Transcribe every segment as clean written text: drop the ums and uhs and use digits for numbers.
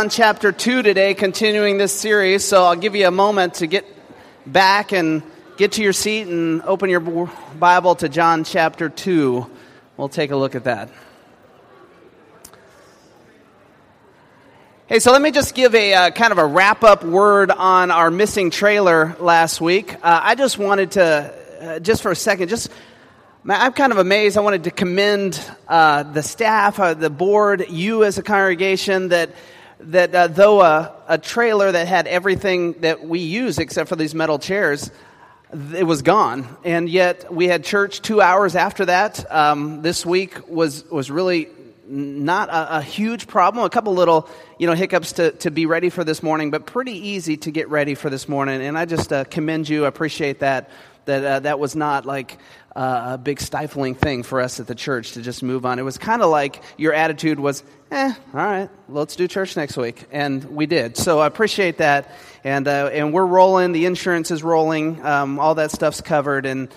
John chapter 2 today, continuing this series, so I'll give you a moment to get back and get to your seat and open your Bible to John chapter 2. We'll take a look at that. Hey, so let me just give a kind of a wrap-up word on our missing trailer last week. I just wanted to, just for a second, I'm kind of amazed. I wanted to commend the staff, the board, you as a congregation, that though a trailer that had everything that we use except for these metal chairs, it was gone. And yet we had church 2 hours after that. This week was really not a huge problem, a couple little hiccups to be ready for this morning, but pretty easy to get ready for this morning. And I just commend you. I appreciate that was not like a big stifling thing for us at the church to just move on. It was kind of like your attitude was, all right, let's do church next week. And we did. So I appreciate that. And we're rolling. The insurance is rolling. All that stuff's covered, and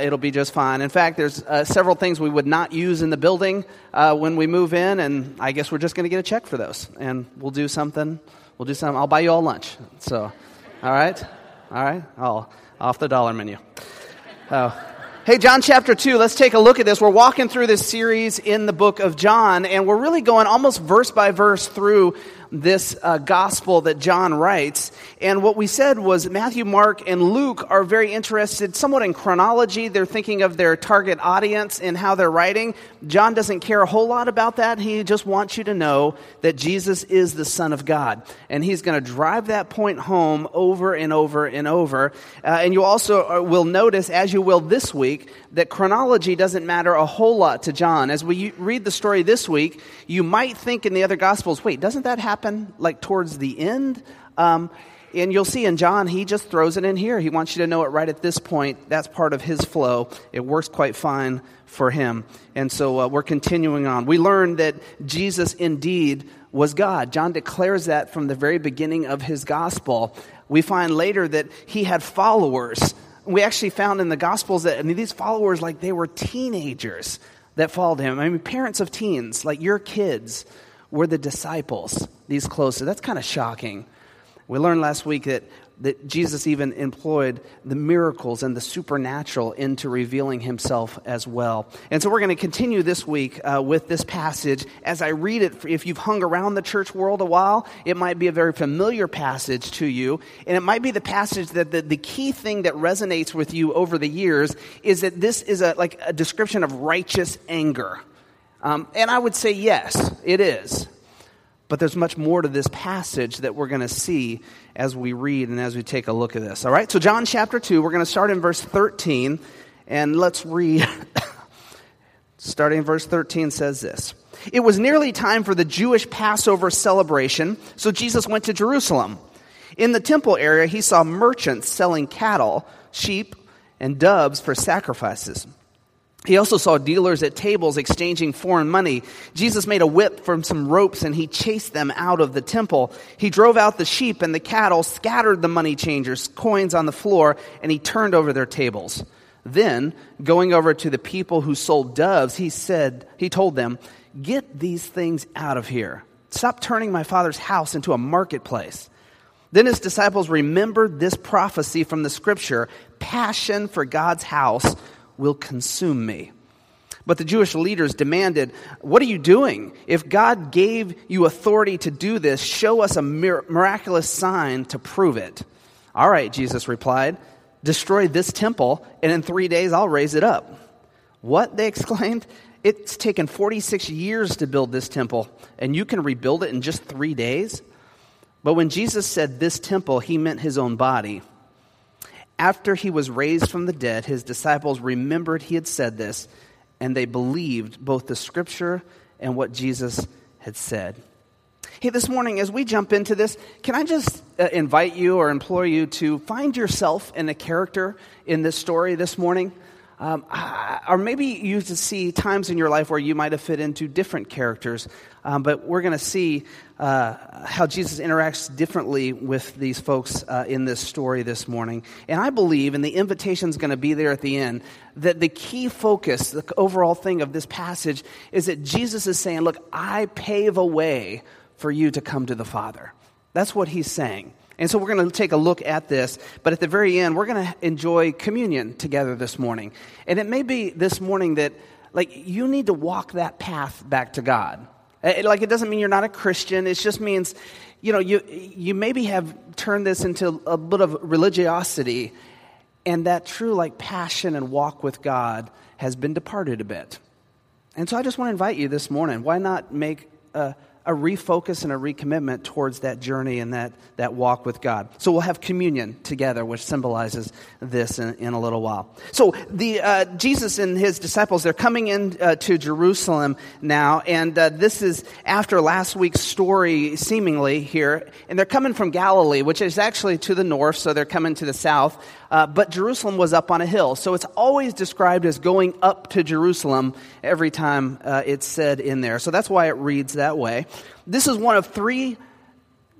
it'll be just fine. In fact, there's several things we would not use in the building when we move in, and I guess we're just going to get a check for those. And we'll do something. I'll buy you all lunch. So, all right. Off the dollar menu. Hey, John chapter 2, let's take a look at this. We're walking through this series in the book of John, and we're really going almost verse by verse through this gospel that John writes. And what we said was Matthew, Mark, and Luke are very interested somewhat in chronology. They're thinking of their target audience and how they're writing. John doesn't care a whole lot about that. He just wants you to know that Jesus is the Son of God. And he's going to drive that point home over and over and over. And you also will notice, as you will this week, that chronology doesn't matter a whole lot to John. As we read the story this week, you might think in the other Gospels, wait, doesn't that happen like towards the end? And you'll see in John, he just throws it in here. He wants you to know it right at this point. That's part of his flow. It works quite fine for him. And so we're continuing on. We learned that Jesus indeed was God. John declares that from the very beginning of his Gospel. We find later that he had followers. We actually found in the Gospels that these followers, like they were teenagers that followed him. Parents of teens, like your kids, were the disciples, these closest. That's kind of shocking. We learned last week that Jesus even employed the miracles and the supernatural into revealing himself as well. And so we're going to continue this week with this passage. As I read it, if you've hung around the church world a while, it might be a very familiar passage to you. And it might be the passage that the key thing that resonates with you over the years is that this is a description of righteous anger. And I would say, yes, it is. But there's much more to this passage that we're going to see as we read and as we take a look at this. All right, so John chapter 2, we're going to start in verse 13, and let's read. Starting in verse 13 says this. It was nearly time for the Jewish Passover celebration, so Jesus went to Jerusalem. In the temple area, he saw merchants selling cattle, sheep, and doves for sacrifices. He also saw dealers at tables exchanging foreign money. Jesus made a whip from some ropes, and he chased them out of the temple. He drove out the sheep and the cattle, scattered the money changers' coins on the floor, and he turned over their tables. Then, going over to the people who sold doves, he told them, "Get these things out of here. Stop turning my Father's house into a marketplace." Then his disciples remembered this prophecy from the Scripture, "Passion for God's house will consume me." But the Jewish leaders demanded, "What are you doing? If God gave you authority to do this, show us a miraculous sign to prove it." "All right," Jesus replied, "destroy this temple, and in 3 days I'll raise it up." "What?" they exclaimed. "It's taken 46 years to build this temple, and you can rebuild it in just 3 days?" But when Jesus said this temple, he meant his own body. After he was raised from the dead, his disciples remembered he had said this, and they believed both the Scripture and what Jesus had said. Hey, this morning, as we jump into this, can I just invite you or implore you to find yourself in a character in this story this morning? Or maybe you just see times in your life where you might have fit into different characters, but we're going to see how Jesus interacts differently with these folks in this story this morning. And I believe, and the invitation's going to be there at the end, that the key focus, the overall thing of this passage, is that Jesus is saying, look, I pave a way for you to come to the Father. That's what he's saying. And so we're going to take a look at this, but at the very end, we're going to enjoy communion together this morning. And it may be this morning that, you need to walk that path back to God. It doesn't mean you're not a Christian. It just means, you maybe have turned this into a bit of religiosity, and that true, passion and walk with God has been departed a bit. And so I just want to invite you this morning, why not make a refocus and a recommitment towards that journey and that walk with God. So we'll have communion together, which symbolizes this in a little while. So Jesus and his disciples, they're coming in to Jerusalem now, and this is after last week's story, seemingly, here. And they're coming from Galilee, which is actually to the north, so they're coming to the south. But Jerusalem was up on a hill, so it's always described as going up to Jerusalem every time it's said in there. So that's why it reads that way. This is one of three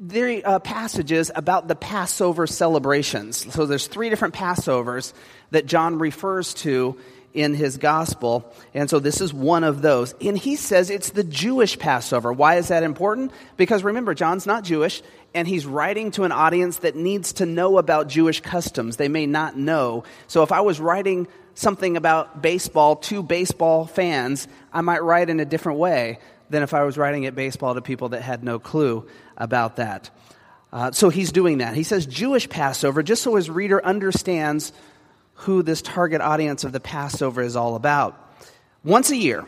passages about the Passover celebrations. So there's three different Passovers that John refers to in his gospel, and so this is one of those. And he says it's the Jewish Passover. Why is that important? Because remember, John's not Jewish, and he's writing to an audience that needs to know about Jewish customs. They may not know. So if I was writing something about baseball to baseball fans, I might write in a different way than if I was writing at baseball to people that had no clue about that. So he's doing that. He says Jewish Passover, just so his reader understands who this target audience of the Passover is all about. Once a year,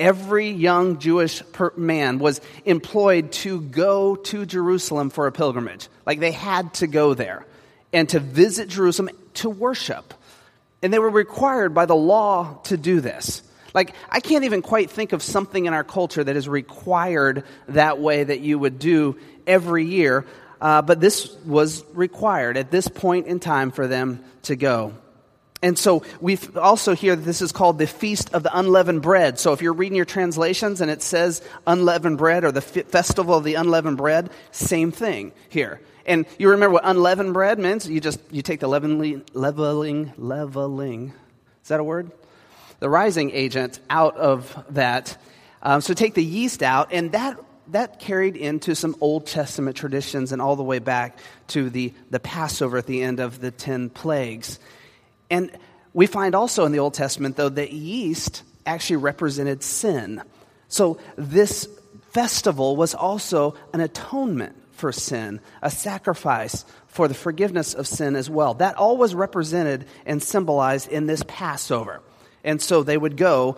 every young Jewish man was employed to go to Jerusalem for a pilgrimage. They had to go there and to visit Jerusalem to worship. And they were required by the law to do this. I can't even quite think of something in our culture that is required that way that you would do every year. But this was required at this point in time for them to go. And so we also hear that this is called the Feast of the Unleavened Bread. So if you're reading your translations and it says unleavened bread or the Festival of the Unleavened Bread, same thing here. And you remember what unleavened bread means? You take the leavening, is that a word? The rising agent out of that. So take the yeast out, and that carried into some Old Testament traditions and all the way back to the Passover at the end of the 10 plagues. And we find also in the Old Testament, though, that yeast actually represented sin. So this festival was also an atonement for sin, a sacrifice for the forgiveness of sin as well. That all was represented and symbolized in this Passover. And so they would go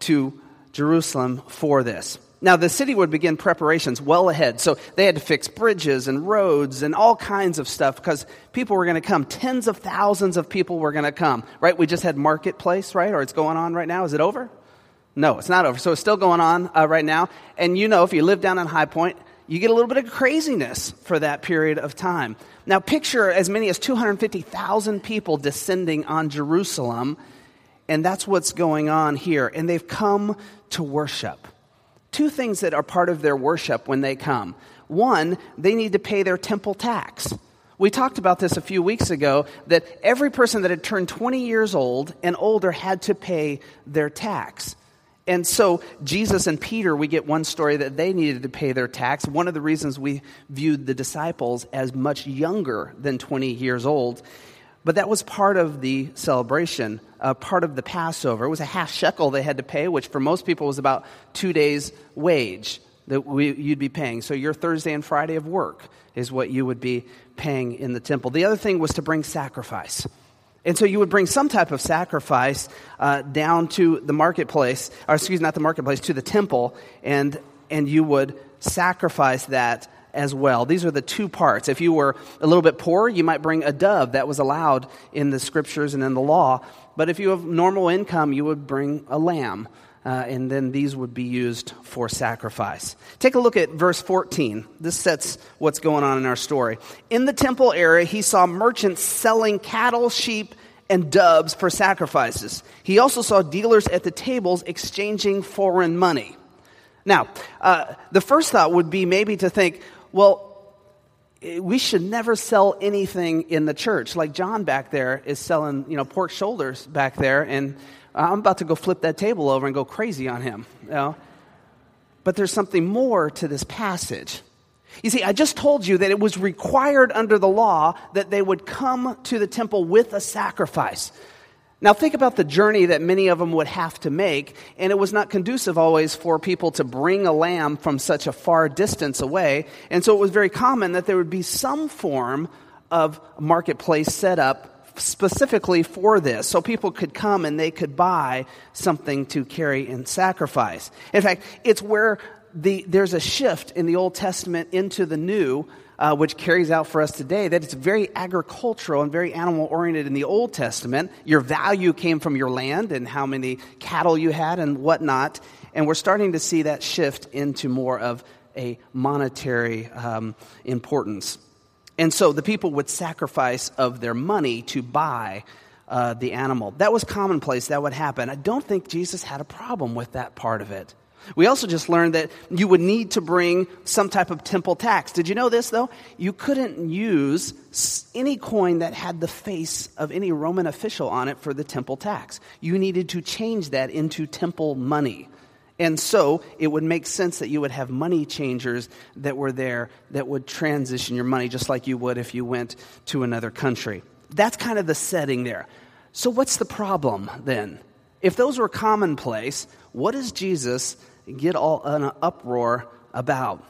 to Jerusalem for this. Now, the city would begin preparations well ahead. So they had to fix bridges and roads and all kinds of stuff because people were going to come. Tens of thousands of people were going to come, right? We just had Marketplace, right? Or it's going on right now. Is it over? No, it's not over. So it's still going on right now. And if you live down in High Point, you get a little bit of craziness for that period of time. Now, picture as many as 250,000 people descending on Jerusalem. And that's what's going on here. And they've come to worship. Two things that are part of their worship when they come. One, they need to pay their temple tax. We talked about this a few weeks ago, that every person that had turned 20 years old and older had to pay their tax. And so Jesus and Peter, we get one story that they needed to pay their tax. One of the reasons we viewed the disciples as much younger than 20 years old. But that was part of the celebration, part of the Passover. It was a half shekel they had to pay, which for most people was about 2 days' wage that you'd be paying. So your Thursday and Friday of work is what you would be paying in the temple. The other thing was to bring sacrifice. And so you would bring some type of sacrifice down to the marketplace, or excuse me, not the marketplace, to the temple, and you would sacrifice that as well. These are the two parts. If you were a little bit poor, you might bring a dove. That was allowed in the scriptures and in the law. But if you have normal income, you would bring a lamb. And then these would be used for sacrifice. Take a look at verse 14. This sets what's going on in our story. In the temple area, he saw merchants selling cattle, sheep, and doves for sacrifices. He also saw dealers at the tables exchanging foreign money. Now, the first thought would be maybe to think, well, we should never sell anything in the church. Like John back there is selling, pork shoulders back there, and I'm about to go flip that table over and go crazy on him. But there's something more to this passage. You see, I just told you that it was required under the law that they would come to the temple with a sacrifice. Now think about the journey that many of them would have to make, and it was not conducive always for people to bring a lamb from such a far distance away, and so it was very common that there would be some form of marketplace set up specifically for this, so people could come and they could buy something to carry and sacrifice. In fact, it's where there's a shift in the Old Testament into the New, which carries out for us today, that it's very agricultural and very animal-oriented in the Old Testament. Your value came from your land and how many cattle you had and whatnot, and we're starting to see that shift into more of a monetary importance. And so the people would sacrifice of their money to buy the animal. That was commonplace. That would happen. I don't think Jesus had a problem with that part of it. We also just learned that you would need to bring some type of temple tax. Did you know this, though? You couldn't use any coin that had the face of any Roman official on it for the temple tax. You needed to change that into temple money. And so it would make sense that you would have money changers that were there that would transition your money just like you would if you went to another country. That's kind of the setting there. So what's the problem then? If those were commonplace, what does Jesus get all an uproar about?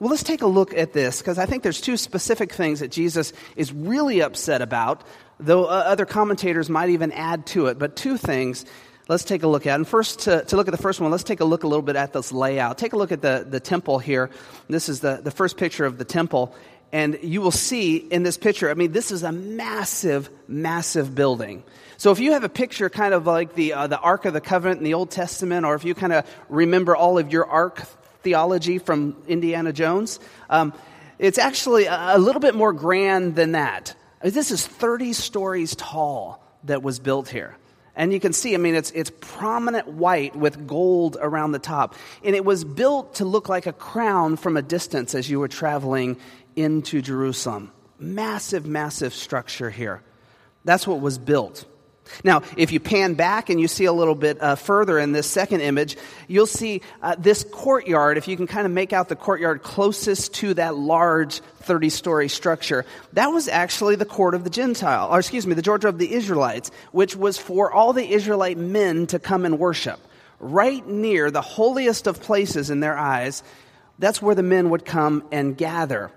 Well, let's take a look at this, because I think there's two specific things that Jesus is really upset about, though other commentators might even add to it, but two things let's take a look at. And first, to look at the first one, let's take a look a little bit at this layout. Take a look at the temple here. This is the first picture of the temple, and you will see in this picture, I mean, this is a massive, massive building. So if you have a picture kind of like the Ark of the Covenant in the Old Testament, or if you kind of remember all of your Ark theology from Indiana Jones, it's actually a little bit more grand than that. I mean, this is 30 stories tall that was built here. And you can see, I mean, it's prominent white with gold around the top. And it was built to look like a crown from a distance as you were traveling into Jerusalem. Massive, massive structure here. That's what was built. Now, if you pan back and you see a little bit further in this second image, you'll see this courtyard. If you can kind of make out the courtyard closest to that large 30-story structure, that was actually the court of the court of the Israelites, which was for all the Israelite men to come and worship. Right near the holiest of places in their eyes, that's where the men would come and gather.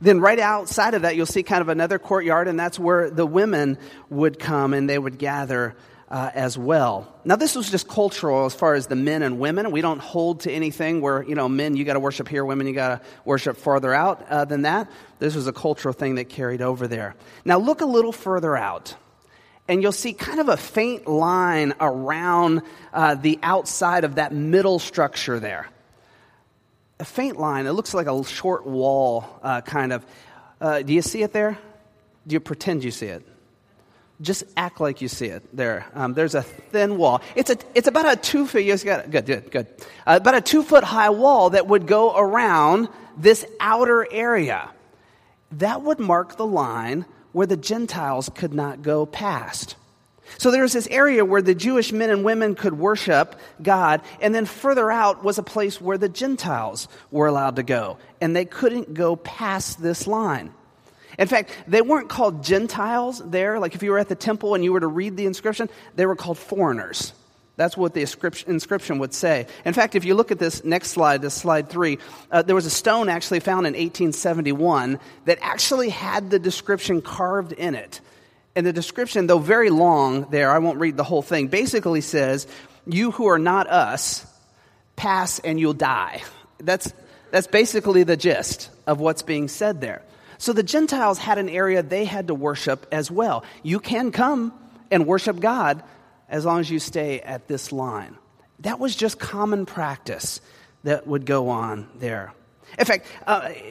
Then right outside of that, you'll see kind of another courtyard, and that's where the women would come and they would gather as well. Now, this was just cultural as far as the men and women. We don't hold to anything where, you know, men, you got to worship here, women, you got to worship farther out than that. This was a cultural thing that carried over there. Now, look a little further out, and you'll see kind of a faint line around the outside of that middle structure there. A faint line. It looks like a short wall, kind of. Do you see it there? Do you pretend you see it? Just act like you see it there. There's a thin wall. It's about a 2 foot. You got it. Good. About a 2 foot high wall that would go around this outer area. That would mark the line where the Gentiles could not go past. So there was this area where the Jewish men and women could worship God, and then further out was a place where the Gentiles were allowed to go, and they couldn't go past this line. In fact, they weren't called Gentiles there. Like if you were at the temple and you were to read the inscription, they were called foreigners. That's what the inscription would say. In fact, if you look at this next slide, this slide 3, there was a stone actually found in 1871 that actually had the description carved in it. And the description, though very long there, I won't read the whole thing, basically says, "You who are not us, pass and you'll die." That's basically the gist of what's being said there. So the Gentiles had an area they had to worship as well. You can come and worship God as long as you stay at this line. That was just common practice that would go on there. In fact,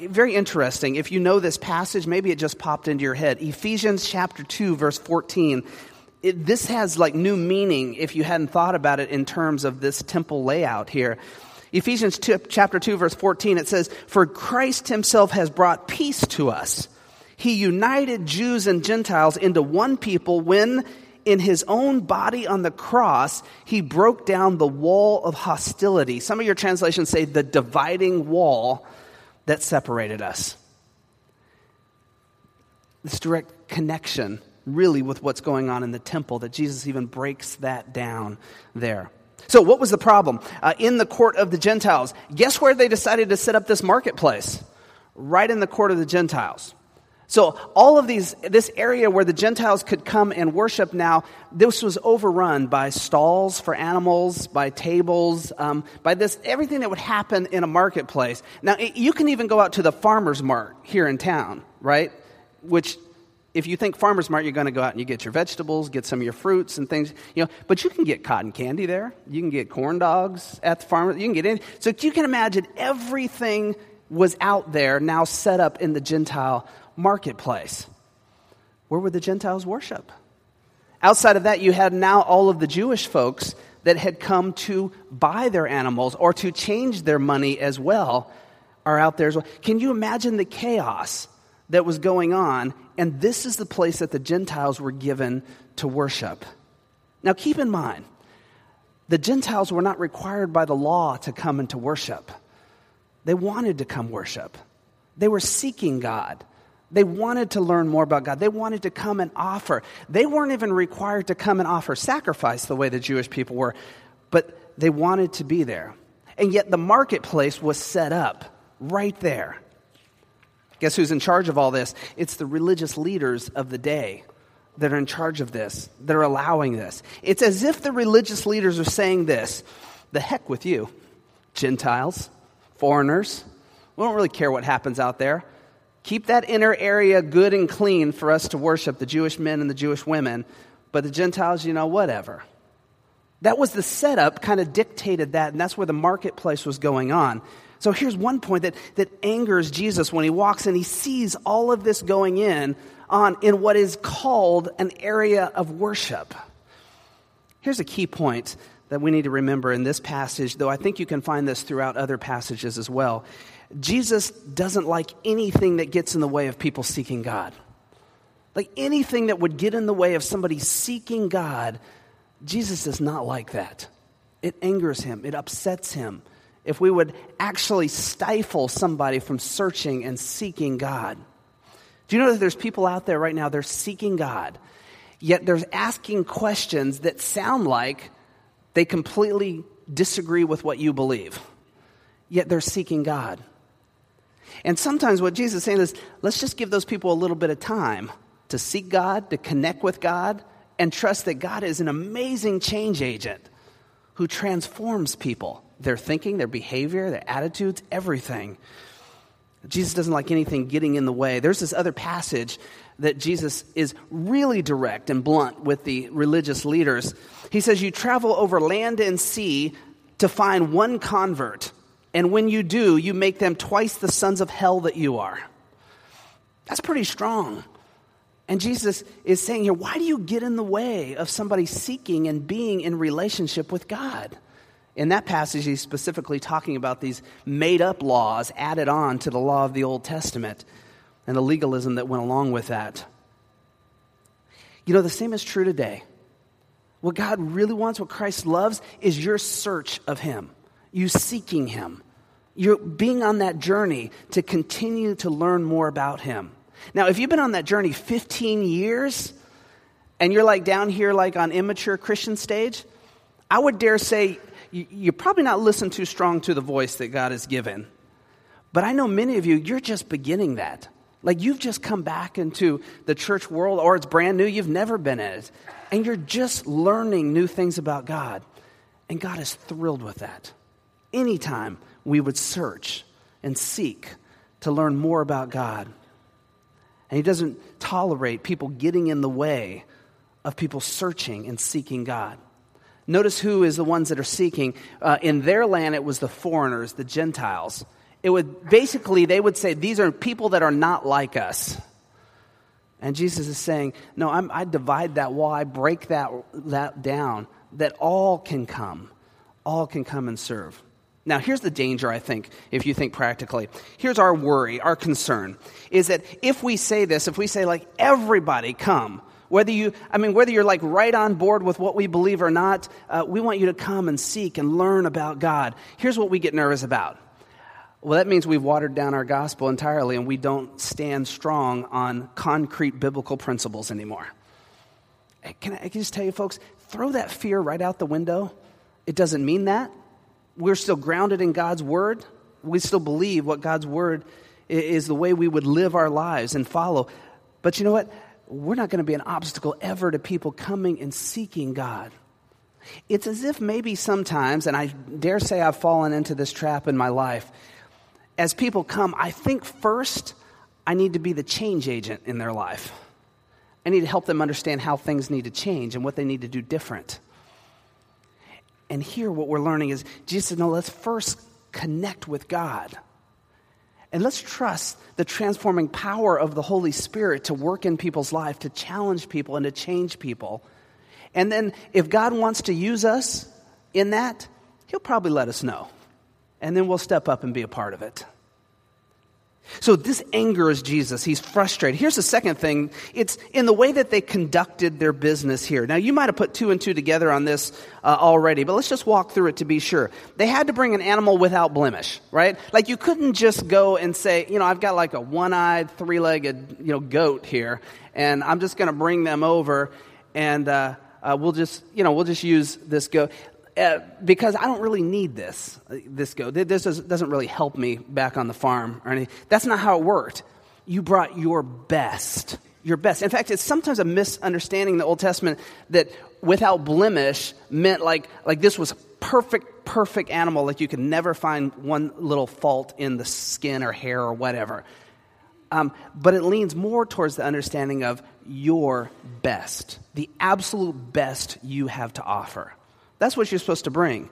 very interesting, if you know this passage, maybe it just popped into your head. Ephesians chapter 2, verse 14. This has like new meaning if you hadn't thought about it in terms of this temple layout here. Ephesians chapter 2, verse 14, it says, "For Christ himself has brought peace to us. He united Jews and Gentiles into one people when in his own body on the cross, he broke down the wall of hostility. Some of your translations say the dividing wall that separated us. This direct connection really with what's going on in the temple, that Jesus even breaks that down there. So what was the problem? In the court of the Gentiles, guess where they decided to set up this marketplace? Right in the court of the Gentiles. So all of these, this area where the Gentiles could come and worship now, this was overrun by stalls for animals, by tables, by this, everything that would happen in a marketplace. Now, you can even go out to the farmer's mart here in town, right? Which, if you think farmer's mart, you're going to go out and you get your vegetables, get some of your fruits and things, you know. But you can get cotton candy there. You can get corn dogs at the farmer. You can get anything. So you can imagine everything was out there now set up in the Gentile marketplace. Where would the Gentiles worship? Outside of that, you had now all of the Jewish folks that had come to buy their animals or to change their money as well are out there as well. Can you imagine the chaos that was going on? And this is the place that the Gentiles were given to worship. Now keep in mind, the Gentiles were not required by the law to come and to worship. They wanted to come worship. They were seeking God. They wanted to learn more about God. They wanted to come and offer. They weren't even required to come and offer sacrifice the way the Jewish people were, but they wanted to be there. And yet the marketplace was set up right there. Guess who's in charge of all this? It's the religious leaders of the day that are in charge of this, that are allowing this. It's as if the religious leaders are saying this, the heck with you, Gentiles, foreigners. We don't really care what happens out there. Keep that inner area good and clean for us to worship, the Jewish men and the Jewish women, but the Gentiles, you know, whatever. That was the setup, kind of dictated that, and that's where the marketplace was going on. So here's one point that angers Jesus when he walks and he sees all of this going in what is called an area of worship. Here's a key point that we need to remember in this passage, though I think you can find this throughout other passages as well. Jesus doesn't like anything that gets in the way of people seeking God. Like anything that would get in the way of somebody seeking God, Jesus does not like that. It angers him. It upsets him. If we would actually stifle somebody from searching and seeking God. Do you know that there's people out there right now, they're seeking God, yet they're asking questions that sound like they completely disagree with what you believe. Yet they're seeking God. And sometimes what Jesus is saying is, let's just give those people a little bit of time to seek God, to connect with God, and trust that God is an amazing change agent who transforms people, their thinking, their behavior, their attitudes, everything. Jesus doesn't like anything getting in the way. There's this other passage that Jesus is really direct and blunt with the religious leaders. He says, you travel over land and sea to find one convert. And when you do, you make them twice the sons of hell that you are. That's pretty strong. And Jesus is saying here, why do you get in the way of somebody seeking and being in relationship with God? In that passage, he's specifically talking about these made-up laws added on to the law of the Old Testament and the legalism that went along with that. You know, the same is true today. What God really wants, what Christ loves, is your search of him, you seeking him. You're being on that journey to continue to learn more about him. Now, if you've been on that journey 15 years and you're like down here like on immature Christian stage, I would dare say you're probably not listening too strong to the voice that God has given. But I know many of you, you're just beginning that. Like you've just come back into the church world or it's brand new, you've never been in it. And you're just learning new things about God. And God is thrilled with that. Anytime we would search and seek to learn more about God. And he doesn't tolerate people getting in the way of people searching and seeking God. Notice who is the ones that are seeking. In their land, it was the foreigners, the Gentiles. It would basically, they would say, these are people that are not like us. And Jesus is saying, no, I divide that wall, I break that down, that all can come. All can come and serve. Now, here's the danger, I think, if you think practically. Here's our worry, our concern, is that if we say this, if we say, like, everybody come, Whether you're like right on board with what we believe or not, we want you to come and seek and learn about God. Here's what we get nervous about. Well, that means we've watered down our gospel entirely and we don't stand strong on concrete biblical principles anymore. Can I just tell you, folks, throw that fear right out the window. It doesn't mean that. We're still grounded in God's word. We still believe what God's word is the way we would live our lives and follow. But you know what? We're not going to be an obstacle ever to people coming and seeking God. It's as if maybe sometimes, and I dare say I've fallen into this trap in my life, as people come, I think first I need to be the change agent in their life. I need to help them understand how things need to change and what they need to do different. And here what we're learning is Jesus said, no, let's first connect with God. And let's trust the transforming power of the Holy Spirit to work in people's life, to challenge people and to change people. And then if God wants to use us in that, he'll probably let us know. And then we'll step up and be a part of it. So this angers Jesus. He's frustrated. Here's the second thing. It's in the way that they conducted their business here. Now, you might have put two and two together on this already, but let's just walk through it to be sure. They had to bring an animal without blemish, right? Like you couldn't just go and say, you know, I've got like a one-eyed, three-legged, goat here, and I'm just going to bring them over, and we'll just use this goat. Because I don't really need this goat. This doesn't really help me back on the farm or anything. That's not how it worked. You brought your best, your best. In fact, it's sometimes a misunderstanding in the Old Testament that without blemish meant like this was perfect animal, like you could never find one little fault in the skin or hair or whatever. But it leans more towards the understanding of your best, the absolute best you have to offer. That's what you're supposed to bring.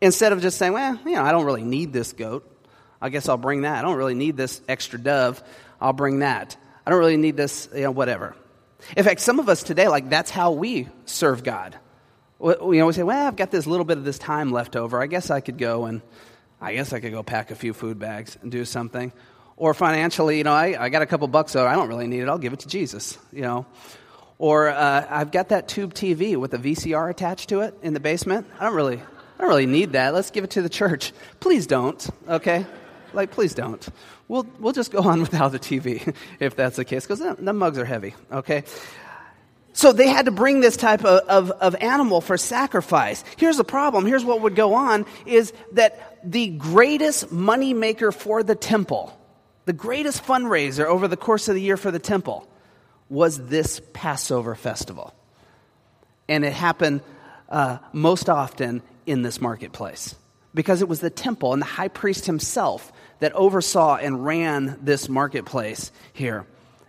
Instead of just saying, well, I don't really need this goat. I guess I'll bring that. I don't really need this extra dove. I'll bring that. I don't really need this, whatever. In fact, some of us today, that's how we serve God. We say, well, I've got this little bit of this time left over. I guess I could go pack a few food bags and do something. Or financially, I got a couple bucks over. I don't really need it. I'll give it to Jesus, Or I've got that tube TV with a VCR attached to it in the basement. I don't really need that. Let's give it to the church. Please don't, okay? Please don't. We'll just go on without the TV if that's the case, because the mugs are heavy, okay? So they had to bring this type of animal for sacrifice. Here's the problem. Here's what would go on is that the greatest money maker for the temple, the greatest fundraiser over the course of the year for the temple, was this Passover festival. And it happened most often in this marketplace because it was the temple and the high priest himself that oversaw and ran this marketplace here.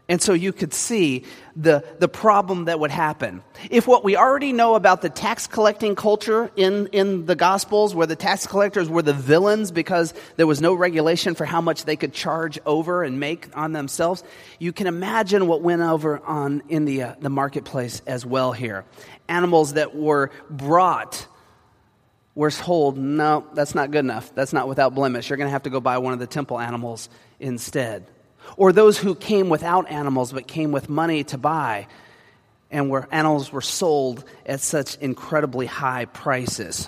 And so you could see the problem that would happen. If what we already know about the tax collecting culture in the Gospels, where the tax collectors were the villains because there was no regulation for how much they could charge over and make on themselves, you can imagine what went over on in the marketplace as well here. Animals that were brought were told, no, that's not good enough. That's not without blemish. You're going to have to go buy one of the temple animals instead. Or those who came without animals but came with money to buy, and where animals were sold at such incredibly high prices.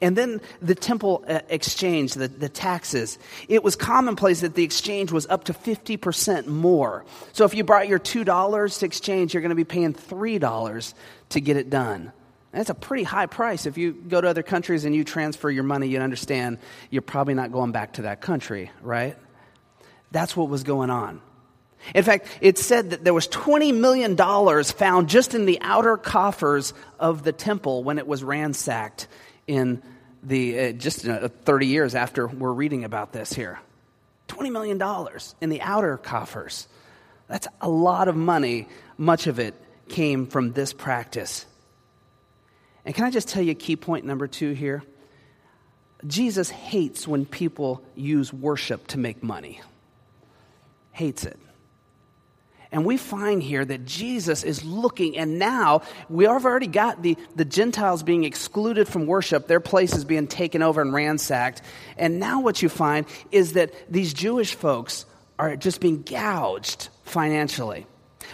And then the temple exchange, the taxes. It was commonplace that the exchange was up to 50% more. So if you brought your $2 to exchange, you're going to be paying $3 to get it done. That's a pretty high price. If you go to other countries and you transfer your money, you understand you're probably not going back to that country, right? That's what was going on. In fact, it said that there was $20 million found just in the outer coffers of the temple when it was ransacked in the 30 years after we're reading about this here. $20 million in the outer coffers. That's a lot of money. Much of it came from this practice. And can I just tell you key point number 2 here? Jesus hates when people use worship to make money. Hates it. And we find here that Jesus is looking, and now we have already got the Gentiles being excluded from worship, their places being taken over and ransacked. And now what you find is that these Jewish folks are just being gouged financially.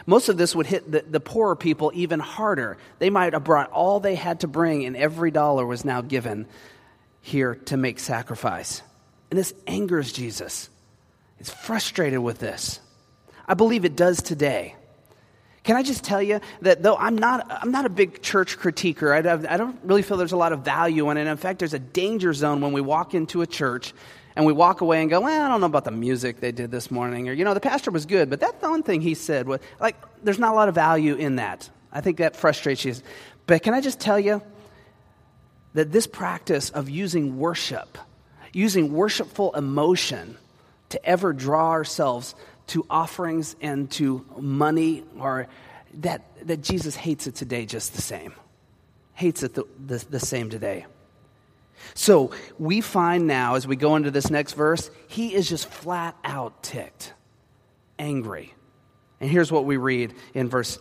Most of this would hit the poorer people even harder. They might have brought all they had to bring, and every dollar was now given here to make sacrifice. And this angers Jesus. He's frustrated with this. I believe it does today. Can I just tell you that though I'm not a big church critiquer, I don't really feel there's a lot of value in it. In fact, there's a danger zone when we walk into a church and we walk away and go, well, I don't know about the music they did this morning. Or, you know, the pastor was good, but that one thing he said was, like, there's not a lot of value in that. I think that frustrates you. But can I just tell you that this practice of using worship, using worshipful emotion to ever draw ourselves to offerings and to money, or that Jesus hates it today just the same. Hates it the same today. So we find now, as we go into this next verse, he is just flat out ticked, angry. And here's what we read in verse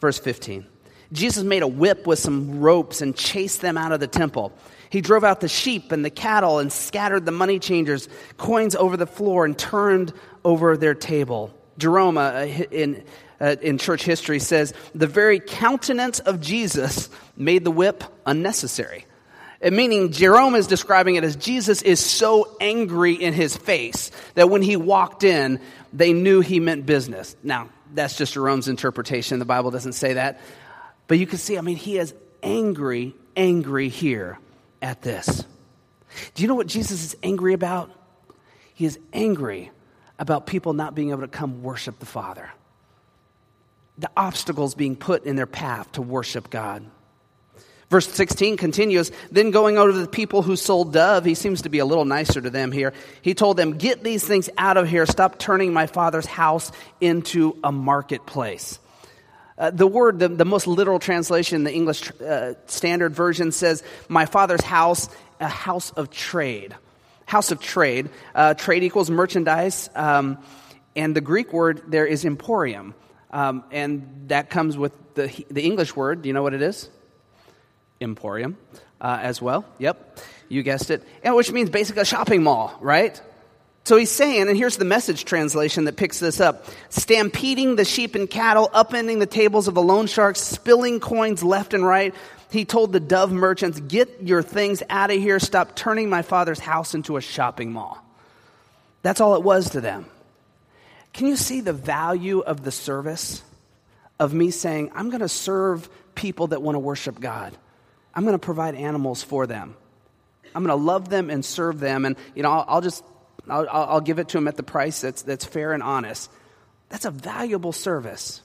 15. Jesus made a whip with some ropes and chased them out of the temple. He drove out the sheep and the cattle and scattered the money changers' coins over the floor and turned over their table. Jerome in church history says, the very countenance of Jesus made the whip unnecessary. Meaning, Jerome is describing it as Jesus is so angry in his face that when he walked in, they knew he meant business. Now, that's just Jerome's interpretation. The Bible doesn't say that. But you can see, I mean, he is angry, angry here at this. Do you know what Jesus is angry about? He is angry about people not being able to come worship the Father. The obstacles being put in their path to worship God. Verse 16 continues, then going over to the people who sold doves, he seems to be a little nicer to them here. He told them, get these things out of here. Stop turning my Father's house into a marketplace. The word, the most literal translation, the English Standard Version says, my Father's house, a house of trade. House of trade. Trade equals merchandise. And the Greek word there is emporium. And that comes with the English word. Do you know what it is? Emporium as well. Yep, you guessed it. And which means basically a shopping mall, right? So he's saying, and here's the Message translation that picks this up, stampeding the sheep and cattle, upending the tables of the loan sharks, spilling coins left and right. He told the dove merchants, get your things out of here. Stop turning my Father's house into a shopping mall. That's all it was to them. Can you see the value of the service of me saying, I'm going to serve people that want to worship God? I'm going to provide animals for them. I'm going to love them and serve them. And, you know, I'll give it to them at the price that's fair and honest. That's a valuable service.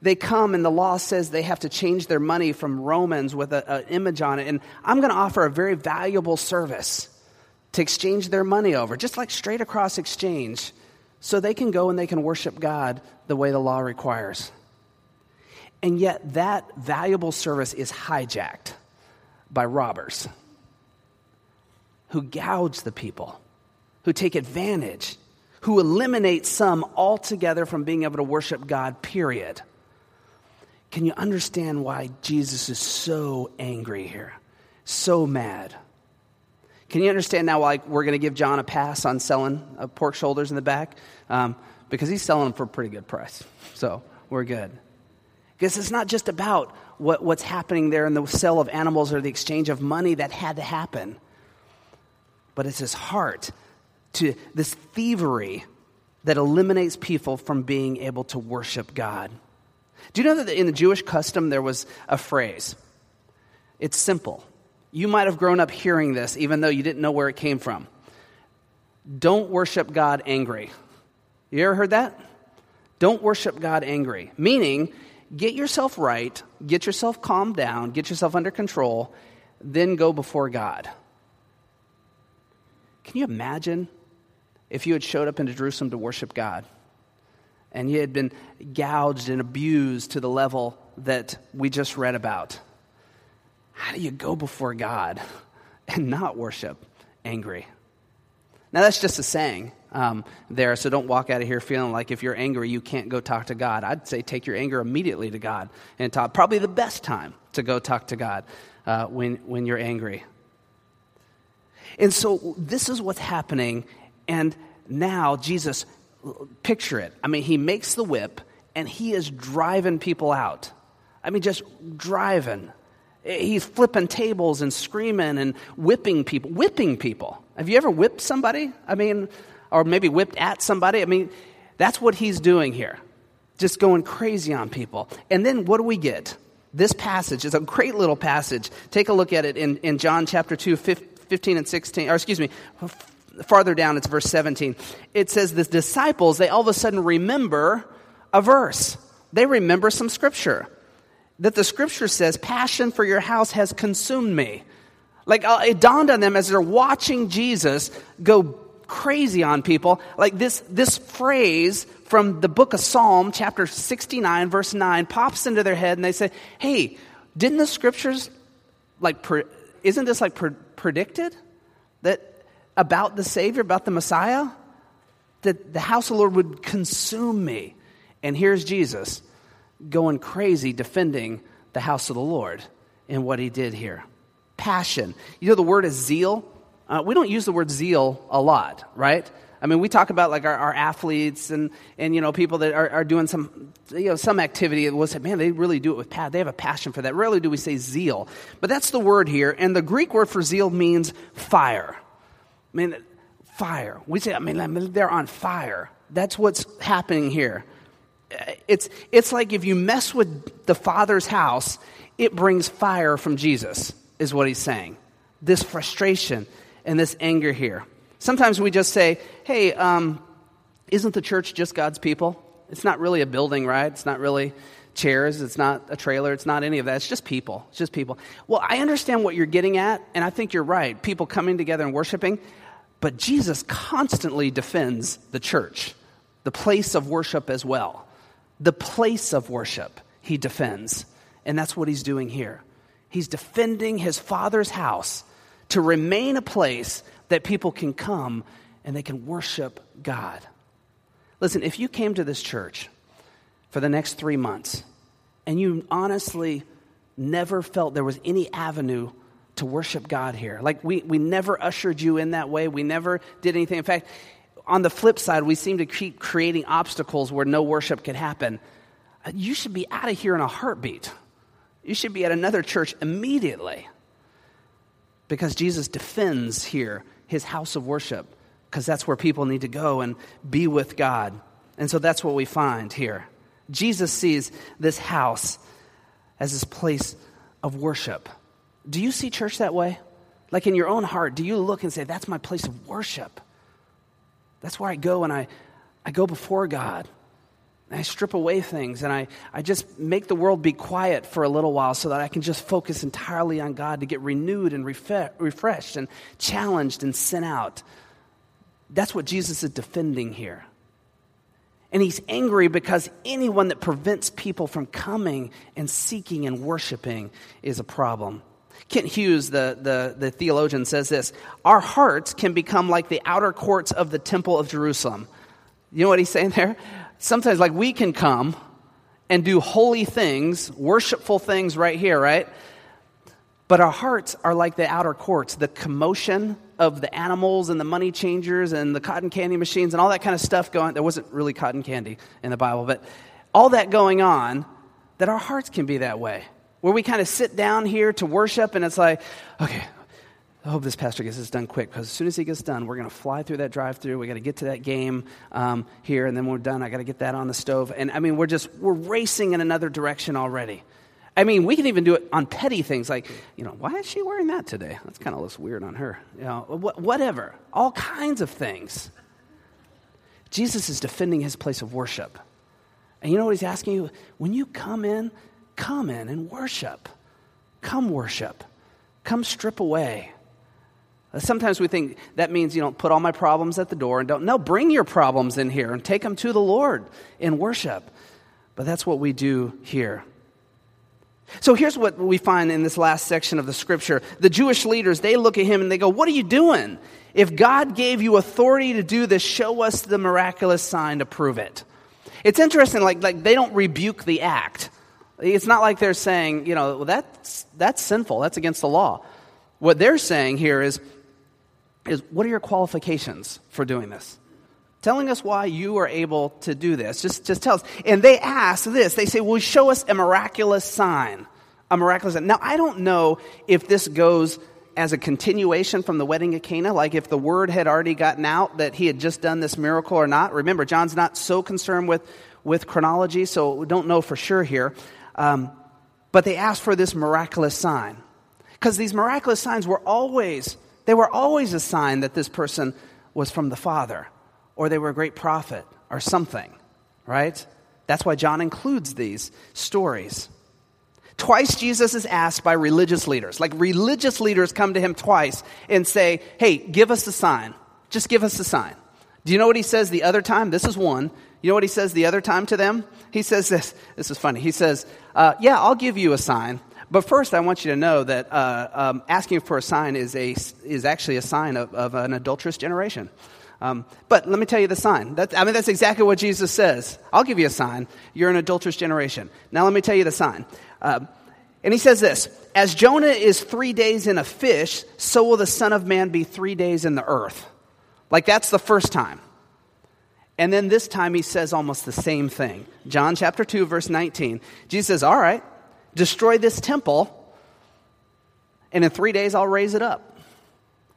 They come and the law says they have to change their money from Romans with an image on it. And I'm going to offer a very valuable service to exchange their money over, just like straight across exchange, so they can go and they can worship God the way the law requires. And yet that valuable service is hijacked by robbers who gouge the people, who take advantage, who eliminate some altogether from being able to worship God, period. Can you understand why Jesus is so angry here, so mad? Can you understand now why we're going to give John a pass on selling pork shoulders in the back? Because he's selling them for a pretty good price, so we're good. Because it's not just about what's happening there in the sale of animals or the exchange of money that had to happen. But it's his heart to this thievery that eliminates people from being able to worship God. Do you know that in the Jewish custom there was a phrase? It's simple. You might have grown up hearing this even though you didn't know where it came from. Don't worship God angry. You ever heard that? Don't worship God angry. Meaning, get yourself right, get yourself calmed down, get yourself under control, then go before God. Can you imagine if you had showed up into Jerusalem to worship God and you had been gouged and abused to the level that we just read about? How do you go before God and not worship angry? Now, that's just a saying there, so don't walk out of here feeling like if you're angry, you can't go talk to God. I'd say take your anger immediately to God and talk. Probably the best time to go talk to God when you're angry. And so this is what's happening, and now Jesus, picture it. I mean, he makes the whip, and he is driving people out. I mean, just driving. He's flipping tables and screaming and whipping people. Have you ever whipped somebody? I mean, or maybe whipped at somebody? I mean, that's what he's doing here. Just going crazy on people. And then what do we get? This passage is a great little passage. Take a look at it in John chapter 2, 15 and 16. Or excuse me, farther down, it's verse 17. It says the disciples, they all of a sudden remember a verse. They remember some scripture. That the scripture says, passion for your house has consumed me. Like it dawned on them as they're watching Jesus go crazy on people. Like this phrase from the book of Psalm, chapter 69, verse 9, pops into their head, and they say, hey, didn't the scriptures, isn't this predicted? That about the Savior, about the Messiah? That the house of the Lord would consume me. And here's Jesus going crazy defending the house of the Lord and what he did here. Passion. You know, the word is zeal. We don't use the word zeal a lot, right? I mean, we talk about our athletes and you know, people that are doing some, you know, some activity. We'll say, man, they really do it with passion. They have a passion for that. Rarely do we say zeal. But that's the word here. And the Greek word for zeal means fire. I mean, fire. We say, I mean, they're on fire. That's what's happening here. It's like if you mess with the Father's house, it brings fire from Jesus, is what he's saying. This frustration and this anger here. Sometimes we just say, hey, isn't the church just God's people? It's not really a building, right? It's not really chairs. It's not a trailer. It's not any of that. It's just people. It's just people. Well, I understand what you're getting at, and I think you're right. People coming together and worshiping. But Jesus constantly defends the church, the place of worship as well. The place of worship he defends, and that's what he's doing here. He's defending his Father's house to remain a place that people can come and they can worship God. Listen, if you came to this church for the next 3 months and you honestly never felt there was any avenue to worship God here, like we never ushered you in that way, we never did anything. In fact, on the flip side, we seem to keep creating obstacles where no worship could happen. You should be out of here in a heartbeat. You should be at another church immediately. Because Jesus defends here his house of worship, because that's where people need to go and be with God. And so that's what we find here. Jesus sees this house as his place of worship. Do you see church that way? Like in your own heart, do you look and say, that's my place of worship? That's where I go, and I go before God, and I strip away things, and I just make the world be quiet for a little while so that I can just focus entirely on God to get renewed and refreshed and challenged and sent out. That's what Jesus is defending here. And he's angry because anyone that prevents people from coming and seeking and worshiping is a problem. Kent Hughes, the theologian, says this: our hearts can become like the outer courts of the temple of Jerusalem. You know what he's saying there? Sometimes, like, we can come and do holy things, worshipful things right here, right? But our hearts are like the outer courts, the commotion of the animals and the money changers and the cotton candy machines and all that kind of stuff going on. There wasn't really cotton candy in the Bible, but all that going on, that our hearts can be that way. Where we kind of sit down here to worship, and it's like, okay, I hope this pastor gets this done quick, because as soon as he gets done, we're going to fly through that drive-through. We got to get to that game here, and then when we're done, I got to get that on the stove. And I mean, we're racing in another direction already. I mean, we can even do it on petty things, like, you know, why is she wearing that today? That kind of looks weird on her. You know, whatever, all kinds of things. Jesus is defending his place of worship, and you know what he's asking you? When you come in. Come in and worship. Come worship. Come strip away. Sometimes we think that means, you know, put all my problems at the door and don't. No, bring your problems in here and take them to the Lord in worship. But that's what we do here. So here's what we find in this last section of the scripture. The Jewish leaders, they look at him and they go, what are you doing? If God gave you authority to do this, show us the miraculous sign to prove it. It's interesting, like they don't rebuke the act. It's not like they're saying, you know, well, that's sinful. That's against the law. What they're saying here is what are your qualifications for doing this? telling us why you are able to do this. Just tell us. And they ask this. They say, well, show us a miraculous sign. A miraculous sign. Now, I don't know if this goes as a continuation from the wedding at Cana, like if the word had already gotten out that he had just done this miracle or not. Remember, John's not so concerned with chronology, so we don't know for sure here. But they asked for this miraculous sign. Because these miraculous signs were always a sign that this person was from the Father, or they were a great prophet, or something, right? That's why John includes these stories. Twice Jesus is asked by religious leaders. Like, religious leaders come to him twice and say, hey, give us a sign. Just give us a sign. Do you know what he says the other time? This is one. You know what he says the other time to them? He says this. This is funny. He says, yeah, I'll give you a sign. But first, I want you to know that asking for a sign is actually a sign of an adulterous generation. But let me tell you the sign. That's exactly what Jesus says. I'll give you a sign. You're an adulterous generation. Now let me tell you the sign. And he says this, as Jonah is 3 days in a fish, so will the Son of Man be 3 days in the earth. Like, that's the first time. And then this time he says almost the same thing. John chapter 2, verse 19. Jesus says, all right, destroy this temple, and in 3 days I'll raise it up.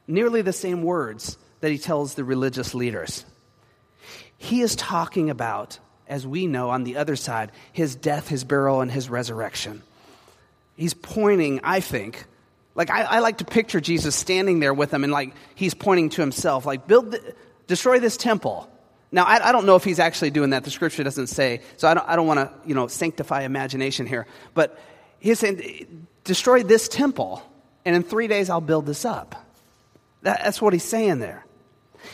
Nearly the same words that he tells the religious leaders. He is talking about, as we know on the other side, his death, his burial, and his resurrection. He's pointing, I think, like I like to picture Jesus standing there with them, and like he's pointing to himself, like destroy this temple. Now, I don't know if he's actually doing that. The scripture doesn't say, so I don't want to, sanctify imagination here. But he's saying, destroy this temple, and in 3 days I'll build this up. That's what he's saying there.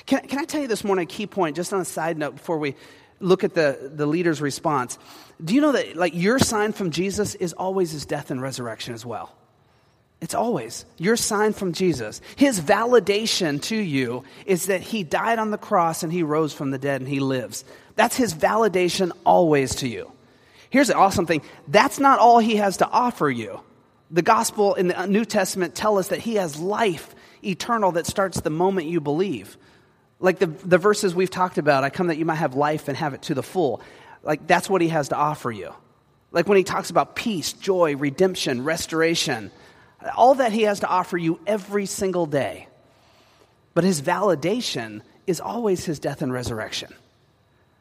Can I tell you this morning a key point, just on a side note before we look at the leader's response? Do you know that, like, your sign from Jesus is always his death and resurrection as well? It's always your sign from Jesus. His validation to you is that he died on the cross and he rose from the dead and he lives. That's his validation always to you. Here's an awesome thing. That's not all he has to offer you. The gospel in the New Testament tell us that he has life eternal that starts the moment you believe. Like the verses we've talked about, I come that you might have life and have it to the full. Like, that's what he has to offer you. Like, when he talks about peace, joy, redemption, restoration, all that he has to offer you every single day. But his validation is always his death and resurrection.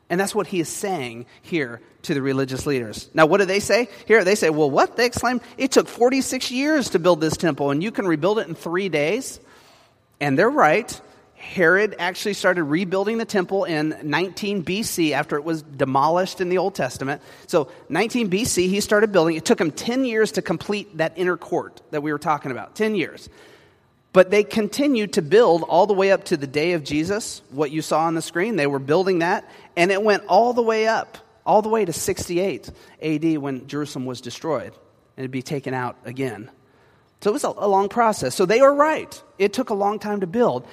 And that's what he is saying here to the religious leaders. Now, what do they say? Here, they say, well, what? They exclaim, it took 46 years to build this temple, and you can rebuild it in 3 days? And they're right. Herod actually started rebuilding the temple in 19 BC after it was demolished in the Old Testament. So 19 BC, he started building. It took him 10 years to complete that inner court that we were talking about, 10 years. But they continued to build all the way up to the day of Jesus, what you saw on the screen. They were building that, and it went all the way up, all the way to 68 AD when Jerusalem was destroyed, and it'd be taken out again. So it was a long process. So they were right. It took a long time to build.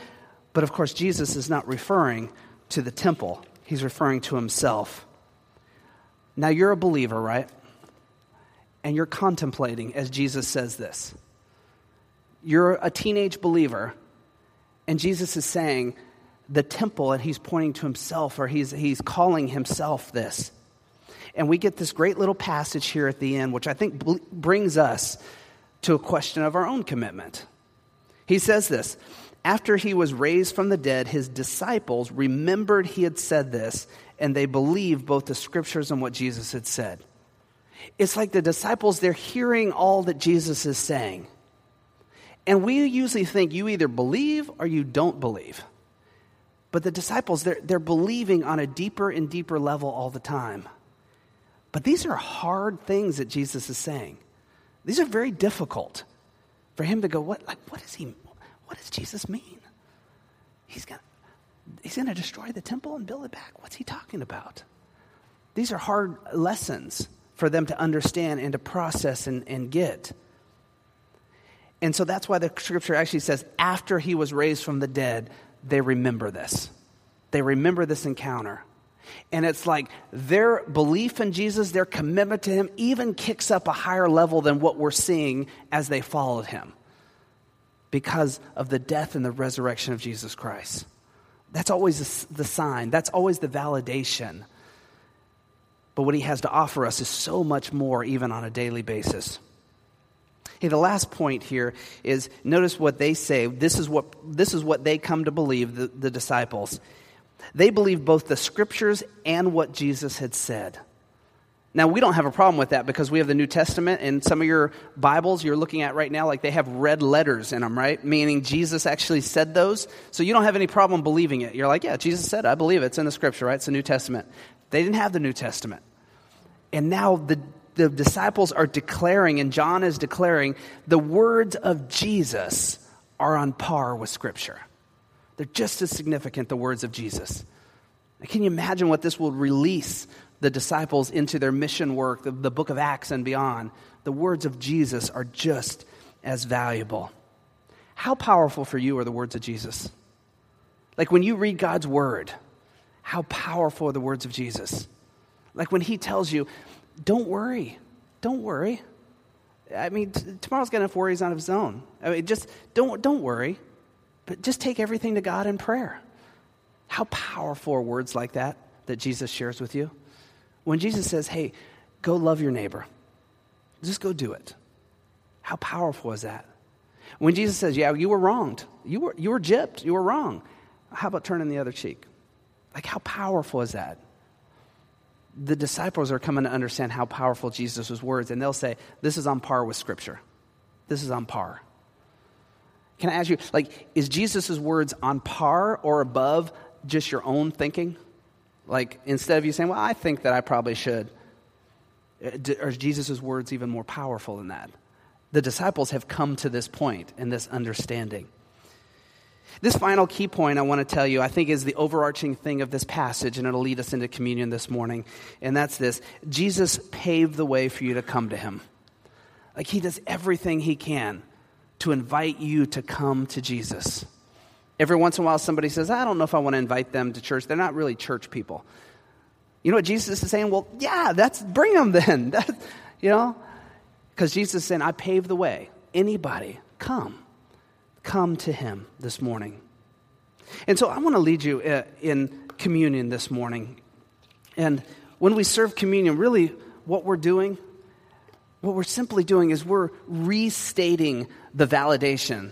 But of course, Jesus is not referring to the temple. He's referring to himself. Now, you're a believer, right? And you're contemplating as Jesus says this. You're a teenage believer, and Jesus is saying the temple, and he's pointing to himself, or he's calling himself this. And we get this great little passage here at the end, which I think brings us to a question of our own commitment. He says this, after he was raised from the dead, his disciples remembered he had said this, and they believed both the scriptures and what Jesus had said. It's like the disciples, they're hearing all that Jesus is saying. And we usually think you either believe or you don't believe. But the disciples, they're believing on a deeper and deeper level all the time. But these are hard things that Jesus is saying. These are very difficult for him to go, what does Jesus mean? He's gonna destroy the temple and build it back. What's he talking about? These are hard lessons for them to understand and to process and get. And so that's why the scripture actually says, after he was raised from the dead, they remember this. They remember this encounter. And it's like their belief in Jesus, their commitment to him, even kicks up a higher level than what we're seeing as they followed him because of the death and the resurrection of Jesus Christ. That's always the sign. That's always the validation. But what he has to offer us is so much more, even on a daily basis. Hey, the last point here is notice what they say. This is what they come to believe, the disciples. They believe both the scriptures and what Jesus had said. Now, we don't have a problem with that because we have the New Testament, and some of your Bibles you're looking at right now, like they have red letters in them, right? Meaning Jesus actually said those. So you don't have any problem believing it. You're like, yeah, Jesus said it. I believe it. It's in the scripture, right? It's the New Testament. They didn't have the New Testament. And now the disciples are declaring, and John is declaring, the words of Jesus are on par with scripture. They're just as significant, the words of Jesus. Now, can you imagine what this will release the disciples into their mission work, the book of Acts and beyond? The words of Jesus are just as valuable. How powerful for you are the words of Jesus? Like when you read God's word, how powerful are the words of Jesus? Like when he tells you, don't worry. Don't worry. I mean, tomorrow's got enough worries on its own. I mean, just don't worry, but just take everything to God in prayer. How powerful are words like that that Jesus shares with you? When Jesus says, hey, go love your neighbor, just go do it. How powerful is that? When Jesus says, yeah, you were wronged. You were gypped. You were wrong. How about turning the other cheek? Like, how powerful is that? The disciples are coming to understand how powerful Jesus' words, and they'll say, this is on par with scripture. This is on par. Can I ask you, like, is Jesus' words on par or above just your own thinking? Like, instead of you saying, well, I think that I probably should, are Jesus' words even more powerful than that? The disciples have come to this point and this understanding. This final key point I want to tell you, I think, is the overarching thing of this passage, and it'll lead us into communion this morning, and that's this. Jesus paved the way for you to come to him. Like, he does everything he can to invite you to come to Jesus. Every once in a while, somebody says, I don't know if I want to invite them to church. They're not really church people. You know what Jesus is saying? Well, yeah, bring them then. Because Jesus is saying, I paved the way. Anybody, come. Come to him this morning. And so I want to lead you in communion this morning. And when we serve communion, really what we're simply doing is we're restating the validation.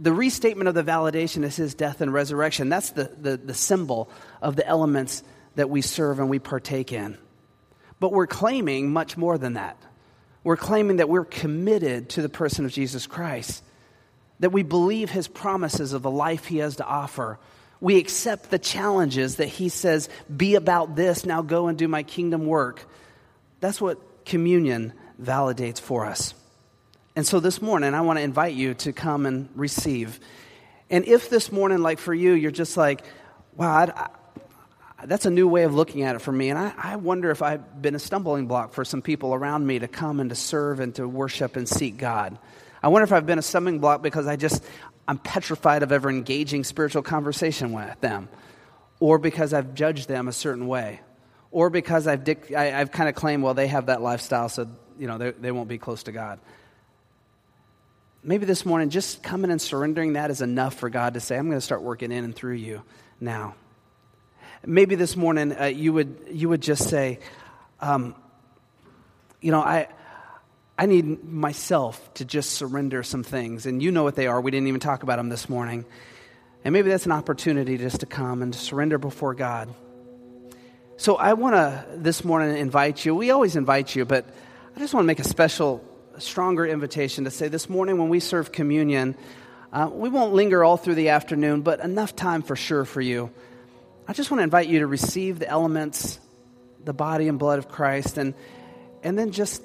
The restatement of the validation is his death and resurrection. That's the symbol of the elements that we serve and we partake in. But we're claiming much more than that. We're claiming that we're committed to the person of Jesus Christ, that we believe his promises of the life he has to offer. We accept the challenges that he says, be about this, now go and do my kingdom work. That's what communion validates for us. And so this morning, I want to invite you to come and receive. And if this morning, like for you, you're just like, wow, that's a new way of looking at it for me. And I wonder if I've been a stumbling block for some people around me to come and to serve and to worship and seek God. I wonder if I've been a stumbling block because I'm petrified of ever engaging spiritual conversation with them, or because I've judged them a certain way, or because I've kind of claimed, well, they have that lifestyle, so they won't be close to God. Maybe this morning, just coming and surrendering that is enough for God to say, I'm going to start working in and through you now. Maybe this morning you would just say, I need myself to just surrender some things. And you know what they are. We didn't even talk about them this morning. And maybe that's an opportunity just to come and surrender before God. So I want to this morning invite you. We always invite you, but I just want to make a special, stronger invitation to say this morning when we serve communion, we won't linger all through the afternoon, but enough time for sure for you. I just want to invite you to receive the elements, the body and blood of Christ, and then just...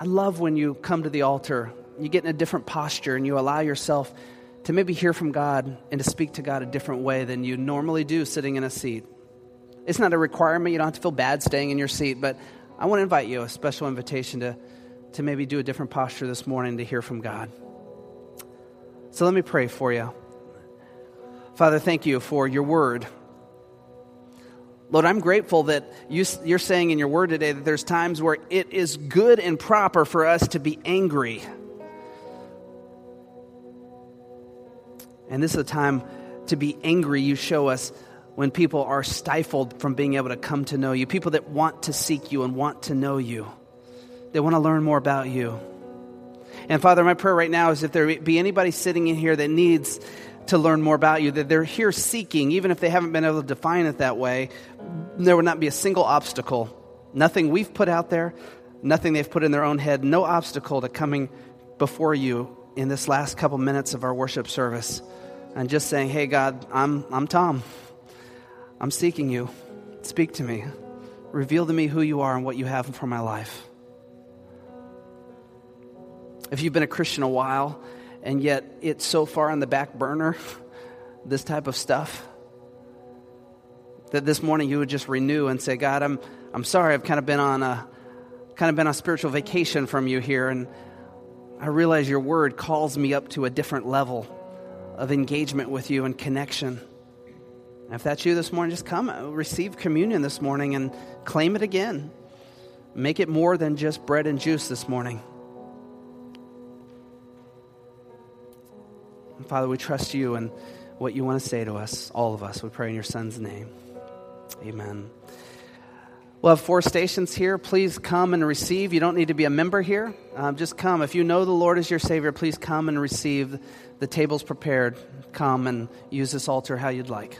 I love when you come to the altar, you get in a different posture and you allow yourself to maybe hear from God and to speak to God a different way than you normally do sitting in a seat. It's not a requirement. You don't have to feel bad staying in your seat, but I want to invite you, a special invitation to maybe do a different posture this morning to hear from God. So let me pray for you. Father, thank you for your word. Lord, I'm grateful that you're saying in your word today that there's times where it is good and proper for us to be angry. And this is a time to be angry you show us when people are stifled from being able to come to know you, people that want to seek you and want to know you. They want to learn more about you. And Father, my prayer right now is if there be anybody sitting in here that needs to learn more about you, that they're here seeking, even if they haven't been able to define it that way, there would not be a single obstacle. Nothing we've put out there, nothing they've put in their own head, no obstacle to coming before you in this last couple minutes of our worship service and just saying, hey, God, I'm Tom. I'm seeking you. Speak to me. Reveal to me who you are and what you have for my life. If you've been a Christian a while, and yet it's so far on the back burner, this type of stuff, that this morning you would just renew and say, God, I'm sorry, I've kind of been on spiritual vacation from you here, and I realize your word calls me up to a different level of engagement with you and connection. And if that's you this morning, just come receive communion this morning and claim it again. Make it more than just bread and juice this morning. Father, we trust you and what you want to say to us, all of us. We pray in your Son's name. Amen. We'll have 4 stations here. Please come and receive. You don't need to be a member here. Just come. If you know the Lord is your Savior, please come and receive. The table's prepared. Come and use this altar how you'd like.